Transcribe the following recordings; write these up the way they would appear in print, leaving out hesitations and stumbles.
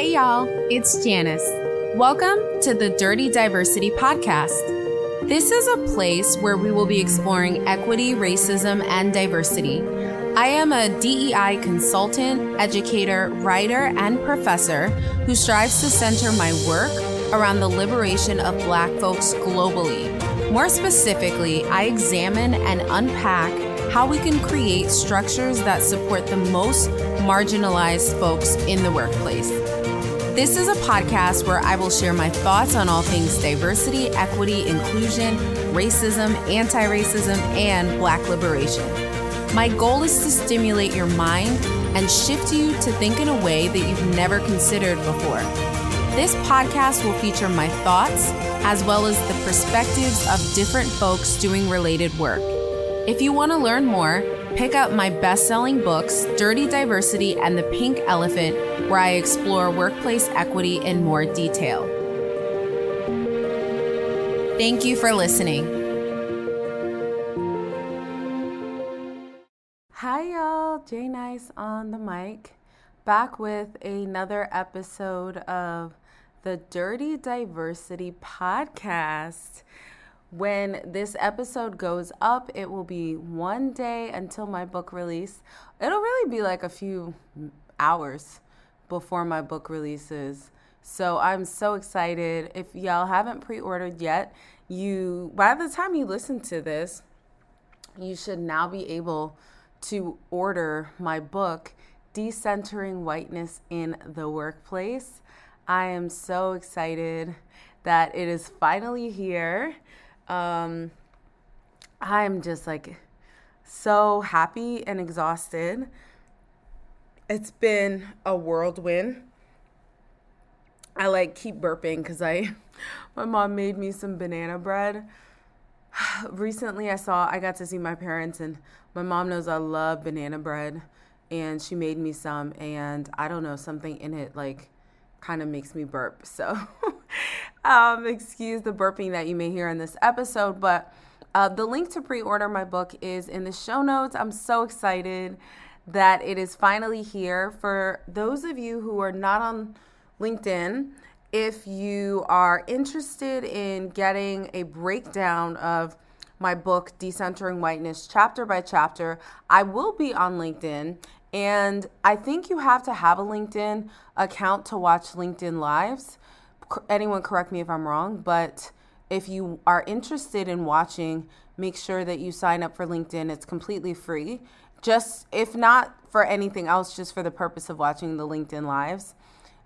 Hey y'all, it's Janice. Welcome to the Dirty Diversity Podcast. This is a place where we will be exploring equity, racism, and diversity. I am a DEI consultant, educator, writer, and professor who strives to center my work around the liberation of Black folks globally. More specifically, I examine and unpack how we can create structures that support the most marginalized folks in the workplace. This is a podcast where I will share my thoughts on all things diversity, equity, inclusion, racism, anti-racism, and Black liberation. My goal is to stimulate your mind and shift you to think in a way that you've never considered before. This podcast will feature my thoughts as well as the perspectives of different folks doing related work. If you want to learn more, pick up my best-selling books, Dirty Diversity and The Pink Elephant, where I explore workplace equity in more detail. Thank you for listening. Hi, y'all. Jay Nice on the mic, back with another episode of the Dirty Diversity Podcast. When this episode goes up, it will be one day until my book release. It'll really be like a few hours before my book releases. So I'm so excited. If y'all haven't pre-ordered yet, by the time you listen to this, you should now be able to order my book, Decentering Whiteness in the Workplace. I am so excited that it is finally here. I'm just like so happy and exhausted. It's been a whirlwind. I keep burping because my mom made me some banana bread. Recently I got to see my parents, and my mom knows I love banana bread, and she made me some, and I don't know, something in it kind of makes me burp. So excuse the burping that you may hear in this episode, but the link to pre-order my book is in the show notes. I'm so excited that it is finally here. For those of you who are not on LinkedIn, if you are interested in getting a breakdown of my book, Decentering Whiteness, chapter by chapter, I will be on LinkedIn. And I think you have to have a LinkedIn account to watch LinkedIn Lives. Anyone correct me if I'm wrong, but if you are interested in watching, make sure that you sign up for LinkedIn. It's completely free. Just, if not for anything else, just for the purpose of watching the LinkedIn Lives.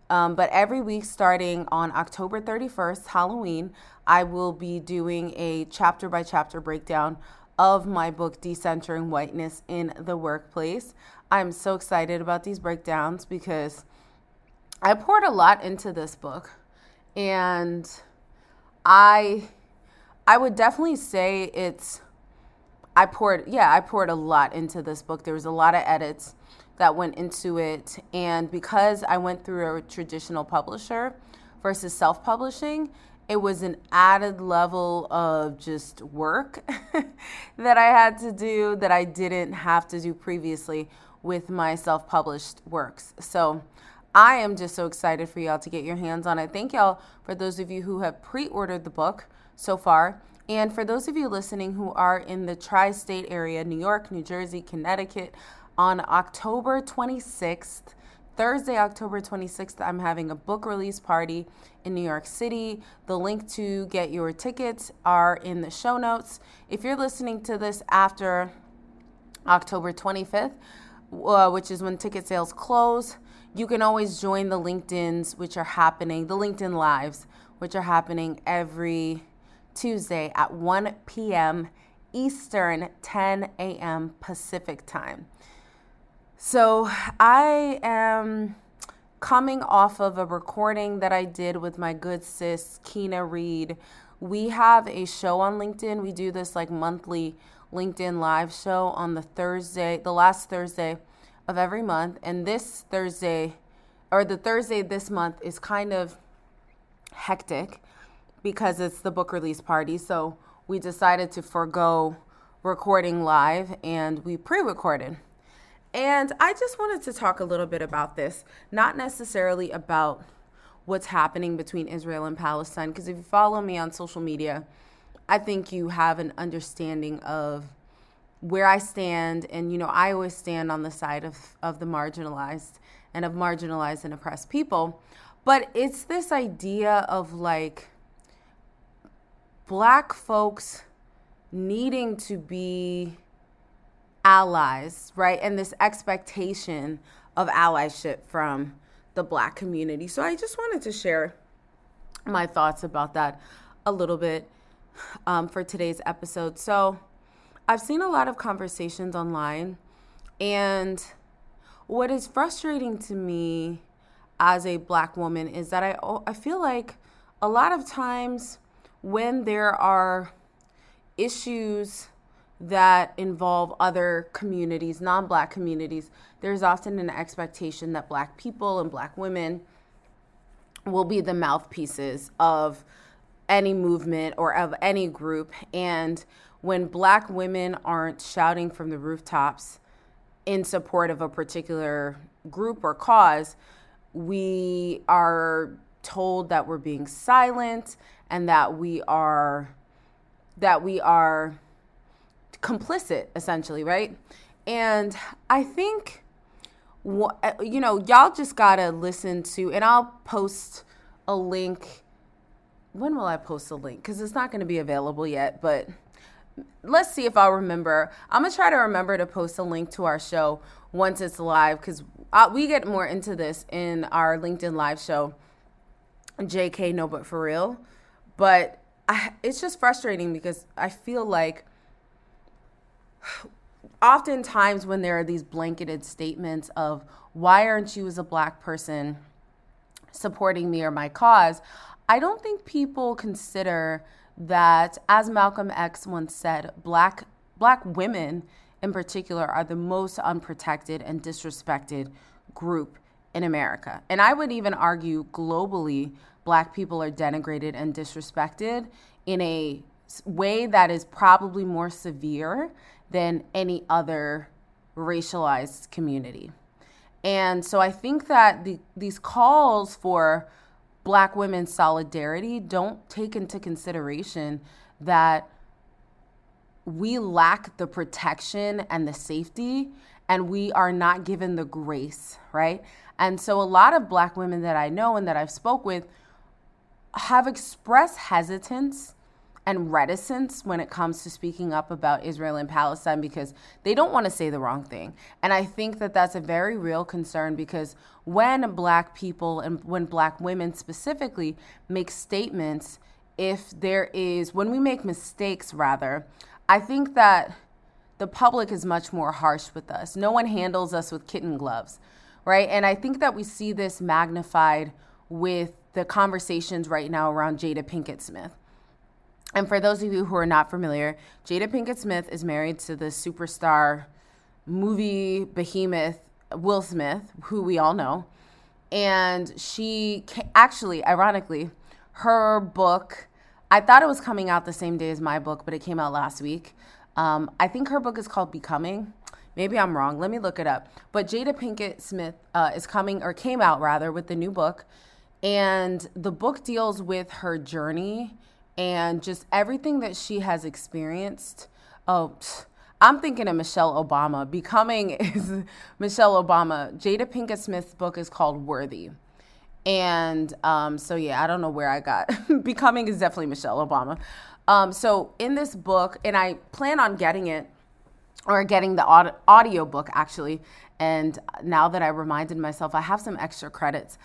But every week, starting on October 31st, Halloween, I will be doing a chapter-by-chapter breakdown of my book, Decentering Whiteness in the Workplace. I'm so excited about these breakdowns because I poured a lot into this book, and I would definitely say I poured a lot into this book. There was a lot of edits that went into it, and because I went through a traditional publisher versus self-publishing, it was an added level of just work that I had to do that I didn't have to do previously with my self-published works. So I am just so excited for y'all to get your hands on it. Thank y'all for those of you who have pre-ordered the book so far. And for those of you listening who are in the tri-state area, New York, New Jersey, Connecticut, on October 26th, Thursday, October 26th, I'm having a book release party in New York City. The link to get your tickets are in the show notes. If you're listening to this after October 25th, which is when ticket sales close, you can always join the LinkedIn's, which are happening, the LinkedIn Lives, which are happening every Tuesday at 1 p.m. Eastern, 10 a.m. Pacific time. So I am coming off of a recording that I did with my good sis, Kina Reed. We have a show on LinkedIn. We do this monthly LinkedIn Live show on the last Thursday of every month. And this Thursday, or the Thursday this month, is kind of hectic because it's the book release party. So we decided to forego recording live, and we pre-recorded. And I just wanted to talk a little bit about this, not necessarily about what's happening between Israel and Palestine, because if you follow me on social media, I think you have an understanding of where I stand. And, you know, I always stand on the side of the marginalized and of marginalized and oppressed people. But it's this idea of, like, Black folks needing to be allies, right? And this expectation of allyship from the Black community. So I just wanted to share my thoughts about that a little bit for today's episode. So I've seen a lot of conversations online, and what is frustrating to me as a Black woman is that I feel like a lot of times when there are issues that involve other communities, non-Black communities, there's often an expectation that Black people and Black women will be the mouthpieces of any movement or of any group. And when Black women aren't shouting from the rooftops in support of a particular group or cause, we are told that we're being silent and that we are complicit, essentially, right? And I think, you know, y'all just gotta listen to, and I'll post a link. When will I post a link? Because it's not going to be available yet, but let's see if I'll remember. I'm going to try to remember to post a link to our show once it's live, because we get more into this in our LinkedIn live show, JK No But For Real. But it's just frustrating because I feel like oftentimes when there are these blanketed statements of why aren't you as a Black person supporting me or my cause, I don't think people consider that, as Malcolm X once said, black women in particular are the most unprotected and disrespected group in America. And I would even argue globally, Black people are denigrated and disrespected in a way that is probably more severe than any other racialized community. And so I think that these calls for Black women's solidarity don't take into consideration that we lack the protection and the safety, and we are not given the grace, right? And so a lot of Black women that I know and that I've spoke with have expressed hesitance and reticence when it comes to speaking up about Israel and Palestine because they don't want to say the wrong thing. And I think that that's a very real concern, because when Black people and when Black women specifically make statements, when we make mistakes rather, I think that the public is much more harsh with us. No one handles us with kitten gloves, right? And I think that we see this magnified with the conversations right now around Jada Pinkett Smith. And for those of you who are not familiar, Jada Pinkett Smith is married to the superstar movie behemoth Will Smith, who we all know. And she actually, ironically, her book, I thought it was coming out the same day as my book, but it came out last week. I think her book is called Becoming. Maybe I'm wrong. Let me look it up. But Jada Pinkett Smith came out rather with the new book. And the book deals with her journey and just everything that she has experienced. I'm thinking of Michelle Obama. Becoming is Michelle Obama. Jada Pinkett Smith's book is called Worthy. And I don't know where I got. Becoming is definitely Michelle Obama. So in this book, and I plan on getting it, or getting the audio book actually. And now that I reminded myself, I have some extra credits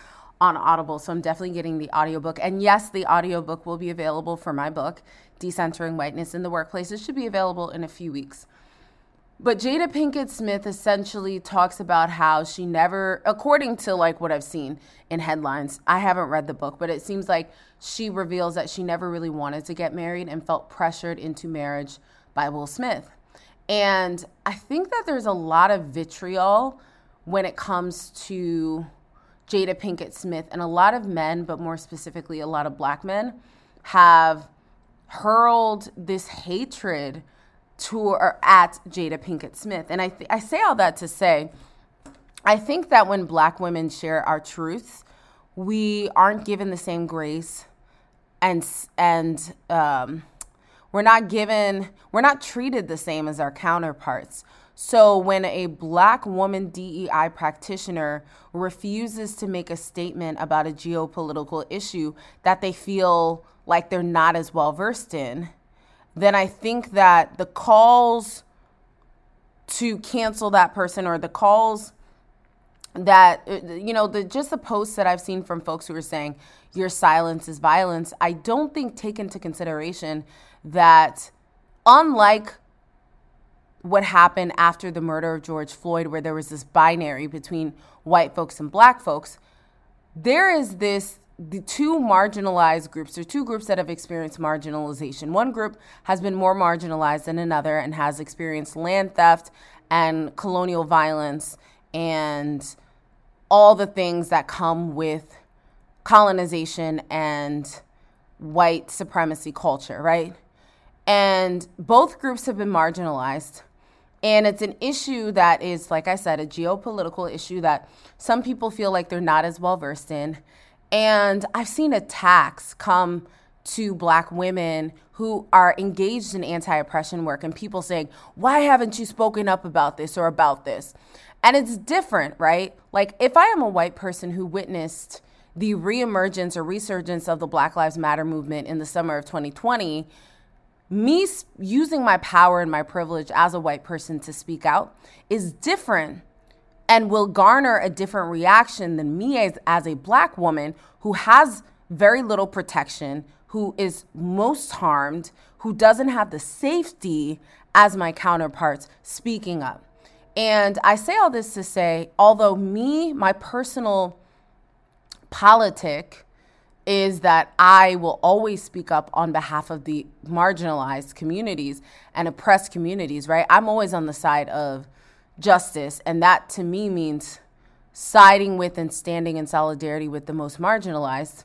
on Audible, so I'm definitely getting the audiobook. And yes, the audiobook will be available for my book, Decentering Whiteness in the Workplace. It should be available in a few weeks. But Jada Pinkett Smith essentially talks about how she never, according to like what I've seen in headlines, I haven't read the book, but it seems like she reveals that she never really wanted to get married and felt pressured into marriage by Will Smith. And I think that there's a lot of vitriol when it comes to Jada Pinkett Smith, and a lot of men, but more specifically, a lot of Black men have hurled this hatred or at Jada Pinkett Smith. And I say all that to say, I think that when Black women share our truths, we aren't given the same grace, and we're not treated the same as our counterparts. So when a Black woman DEI practitioner refuses to make a statement about a geopolitical issue that they feel like they're not as well versed in, then I think that the calls to cancel that person, or the calls that, you know, just the posts that I've seen from folks who are saying your silence is violence, I don't think take into consideration that, unlike what happened after the murder of George Floyd, where there was this binary between white folks and Black folks, there is the two marginalized groups, or two groups that have experienced marginalization. One group has been more marginalized than another and has experienced land theft and colonial violence and all the things that come with colonization and white supremacy culture, right? And both groups have been marginalized. And it's an issue that is, like I said, a geopolitical issue that some people feel like they're not as well versed in. And I've seen attacks come to Black women who are engaged in anti-oppression work, and people saying, why haven't you spoken up about this or about this? And it's different, right? Like, if I am a white person who witnessed the reemergence or resurgence of the Black Lives Matter movement in the summer of 2020, me using my power and my privilege as a white person to speak out is different and will garner a different reaction than me as a Black woman who has very little protection, who is most harmed, who doesn't have the safety as my counterparts speaking up. And I say all this to say, although my personal politic is that I will always speak up on behalf of the marginalized communities and oppressed communities, right? I'm always on the side of justice. And that to me means siding with and standing in solidarity with the most marginalized.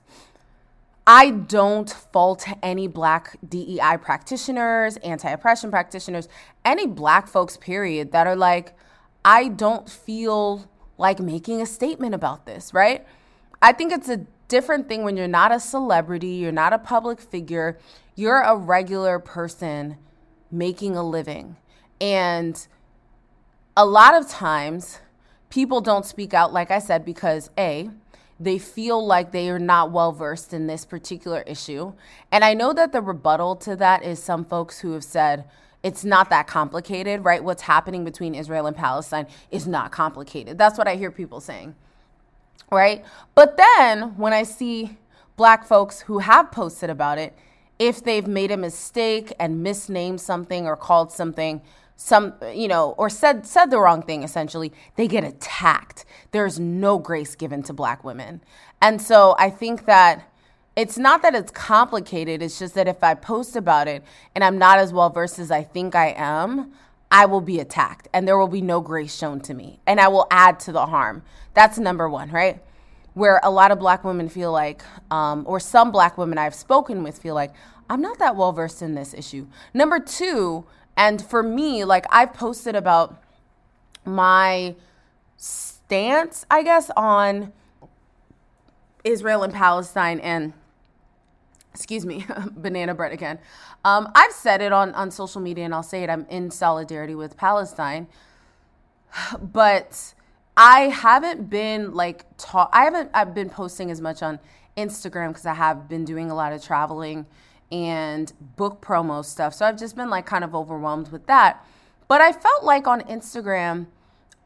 I don't fault any Black DEI practitioners, anti-oppression practitioners, any Black folks, period, that are like, I don't feel like making a statement about this, right? I think it's a different thing when you're not a celebrity, you're not a public figure, you're a regular person making a living. And a lot of times people don't speak out, like I said, because A, they feel like they are not well-versed in this particular issue. And I know that the rebuttal to that is some folks who have said, it's not that complicated, right? What's happening between Israel and Palestine is not complicated. That's what I hear people saying, right? But then when I see Black folks who have posted about it, if they've made a mistake and misnamed something or called something or said the wrong thing, essentially, they get attacked. There's no grace given to Black women. And so I think that it's not that it's complicated. It's just that if I post about it and I'm not as well versed as I think I am, I will be attacked and there will be no grace shown to me, and I will add to the harm. That's number one, right? Where a lot of Black women feel like, or some Black women I've spoken with feel like, I'm not that well versed in this issue. Number two, and for me, like, I've posted about my stance, I guess, on Israel and Palestine and, banana bread again. I've said it on social media, and I'll say it, I'm in solidarity with Palestine. But I haven't been I've been posting as much on Instagram because I have been doing a lot of traveling and book promo stuff. So I've just been kind of overwhelmed with that. But I felt like on Instagram,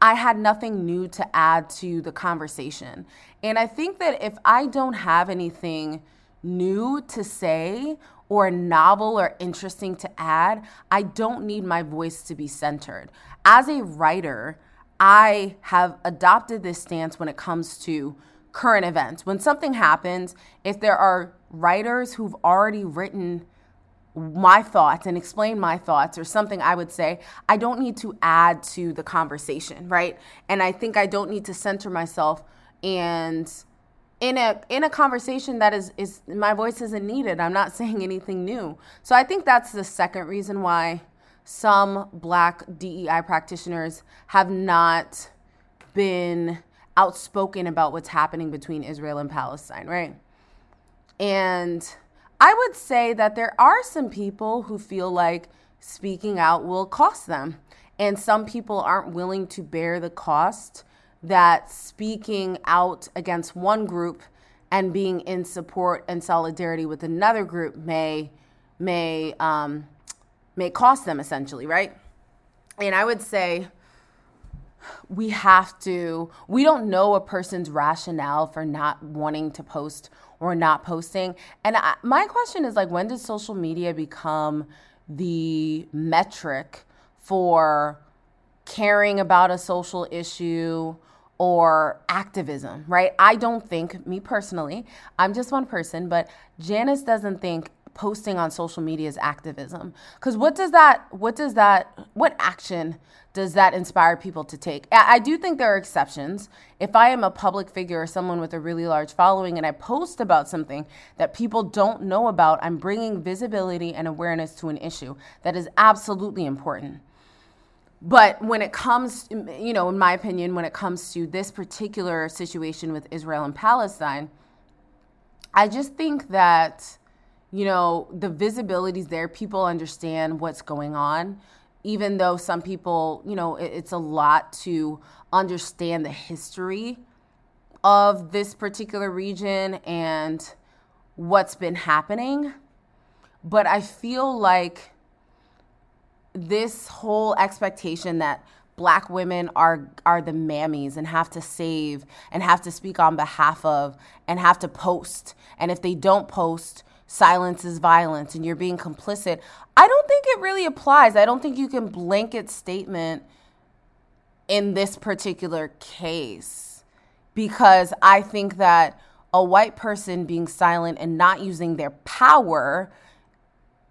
I had nothing new to add to the conversation. And I think that if I don't have anything new to say or novel or interesting to add, I don't need my voice to be centered. As a writer, I have adopted this stance when it comes to current events. When something happens, if there are writers who've already written my thoughts and explained my thoughts or something, I would say, I don't need to add to the conversation, right? And I think I don't need to center myself and in a conversation that is my voice isn't needed. I'm not saying anything new. So I think that's the second reason why some Black DEI practitioners have not been outspoken about what's happening between Israel and Palestine, right? And I would say that there are some people who feel like speaking out will cost them. And some people aren't willing to bear the cost that speaking out against one group and being in support and solidarity with another group may cost them, essentially, right? And I would say we don't know a person's rationale for not wanting to post or not posting. And my question is, like, when did social media become the metric for caring about a social issue or activism, right? I don't think, me personally, I'm just one person, but Janice doesn't think posting on social media is activism. Because what action does that inspire people to take? I do think there are exceptions. If I am a public figure or someone with a really large following and I post about something that people don't know about, I'm bringing visibility and awareness to an issue. That is absolutely important. But when it comes, in my opinion, when it comes to this particular situation with Israel and Palestine, I just think that, the visibility's there. People understand what's going on, even though some people, it's a lot to understand the history of this particular region and what's been happening. But I feel like this whole expectation that Black women are the mammies and have to save and have to speak on behalf of and have to post. And if they don't post, silence is violence and you're being complicit. I don't think it really applies. I don't think you can blanket statement in this particular case, because I think that a white person being silent and not using their power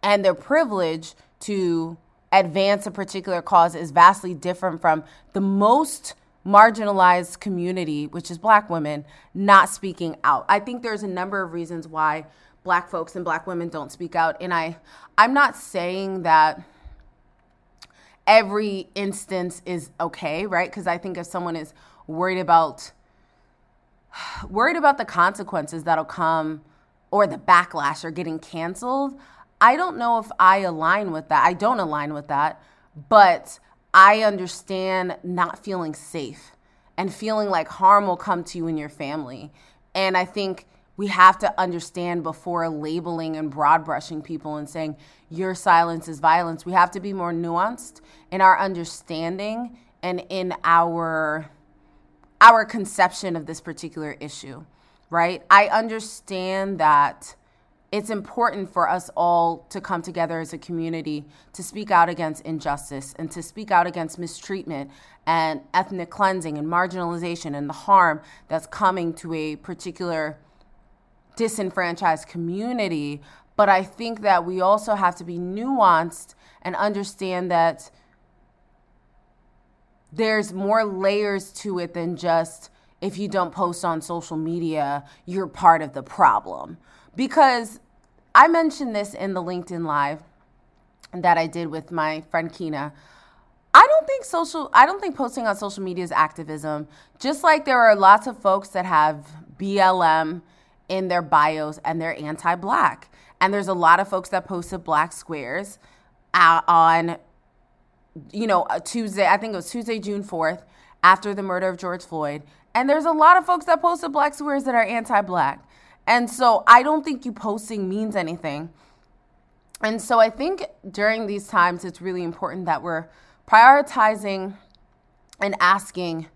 and their privilege to advance a particular cause is vastly different from the most marginalized community, which is Black women, not speaking out. I think there's a number of reasons why Black folks and Black women don't speak out. And I'm not saying that every instance is okay, right? Because I think if someone is worried about the consequences that'll come or the backlash or getting canceled, I don't know if I align with that. I don't align with that, but I understand not feeling safe and feeling like harm will come to you and your family. And I think we have to understand before labeling and broad brushing people and saying your silence is violence. We have to be more nuanced in our understanding and in our conception of this particular issue, right? I understand that it's important for us all to come together as a community to speak out against injustice and to speak out against mistreatment and ethnic cleansing and marginalization and the harm that's coming to a particular disenfranchised community. But I think that we also have to be nuanced and understand that there's more layers to it than just if you don't post on social media, you're part of the problem. Because I mentioned this in the LinkedIn Live that I did with my friend Kina. I don't think posting on social media is activism. Just like there are lots of folks that have BLM in their bios and they're anti-Black. And there's a lot of folks that posted Black squares on, Tuesday, I think it was Tuesday, June 4th, after the murder of George Floyd. And there's a lot of folks that posted Black squares that are anti-Black. And so I don't think you posting means anything. And so I think during these times, it's really important that we're prioritizing and asking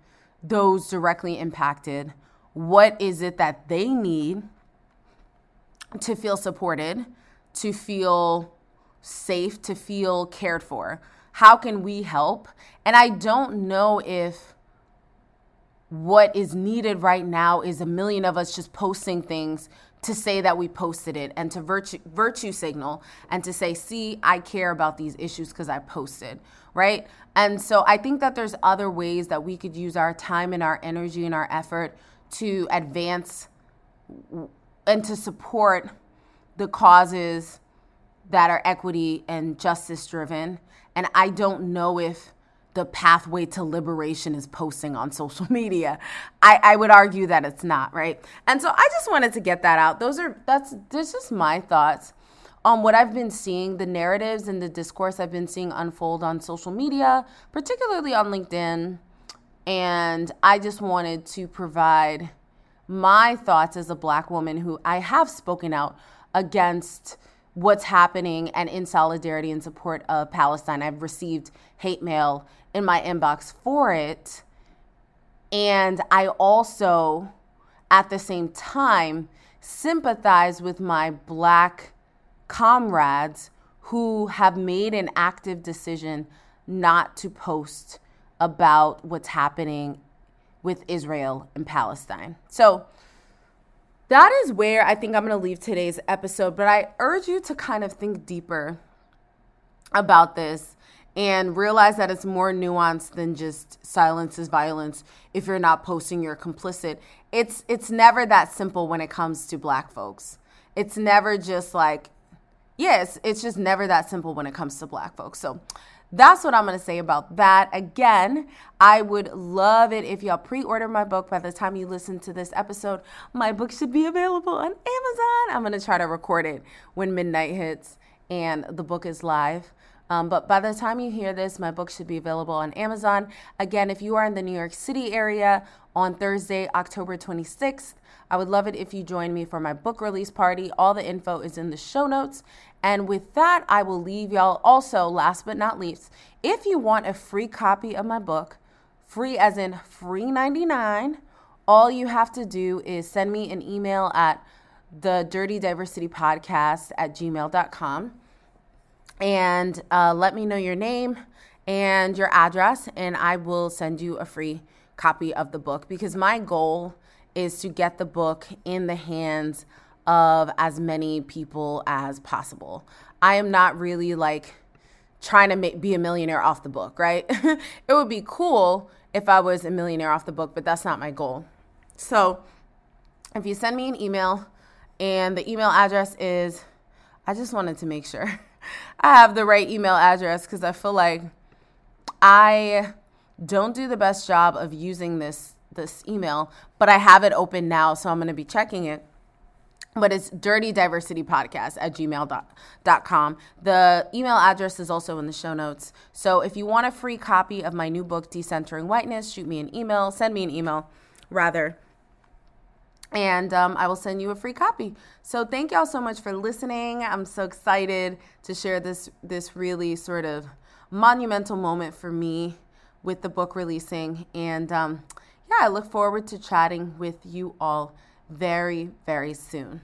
those directly impacted, what is it that they need to feel supported, to feel safe, to feel cared for? How can we help? And I don't know if what is needed right now is a million of us just posting things to say that we posted it and to virtue signal and to say, see, I care about these issues because I posted, right? And so I think that there's other ways that we could use our time and our energy and our effort to advance and to support the causes that are equity and justice driven. And I don't know if the pathway to liberation is posting on social media. I would argue that it's not, right? And so I just wanted to get that out. That's just my thoughts on what I've been seeing, the narratives and the discourse I've been seeing unfold on social media, particularly on LinkedIn. And I just wanted to provide my thoughts as a Black woman who I have spoken out against what's happening and in solidarity and support of Palestine. I've received hate mail in my inbox for it. And I also, at the same time, sympathize with my Black comrades who have made an active decision not to post about what's happening with Israel and Palestine. So that is where I think I'm going to leave today's episode, but I urge you to kind of think deeper about this and realize that it's more nuanced than just silence is violence. If you're not posting, you're complicit. It's never that simple when it comes to Black folks. It's never just like, yes, it's just never that simple when it comes to Black folks. So that's what I'm going to say about that. Again, I would love it if y'all pre-order my book. By the time you listen to this episode, my book should be available on Amazon. I'm going to try to record it when midnight hits and the book is live. But by the time you hear this, my book should be available on Amazon. Again, if you are in the New York City area on Thursday, October 26th, I would love it if you join me for my book release party. All the info is in the show notes. And with that, I will leave y'all. Also, last but not least, if you want a free copy of my book, free as in free 99, all you have to do is send me an email at the dirtydiversitypodcast@gmail.com and let me know your name and your address, and I will send you a free copy of the book, because my goal is to get the book in the hands of as many people as possible. I am not really like trying to be a millionaire off the book, right? It would be cool if I was a millionaire off the book, but that's not my goal. So if you send me an email, and the email address is, I just wanted to make sure I have the right email address, because I feel like I don't do the best job of using this email, but I have it open now, so I'm going to be checking it. But it's dirtydiversitypodcast@gmail.com. The email address is also in the show notes. So if you want a free copy of my new book, Decentering Whiteness, send me an email, rather. And I will send you a free copy. So thank y'all so much for listening. I'm so excited to share this really sort of monumental moment for me with the book releasing. And I look forward to chatting with you all very, very soon.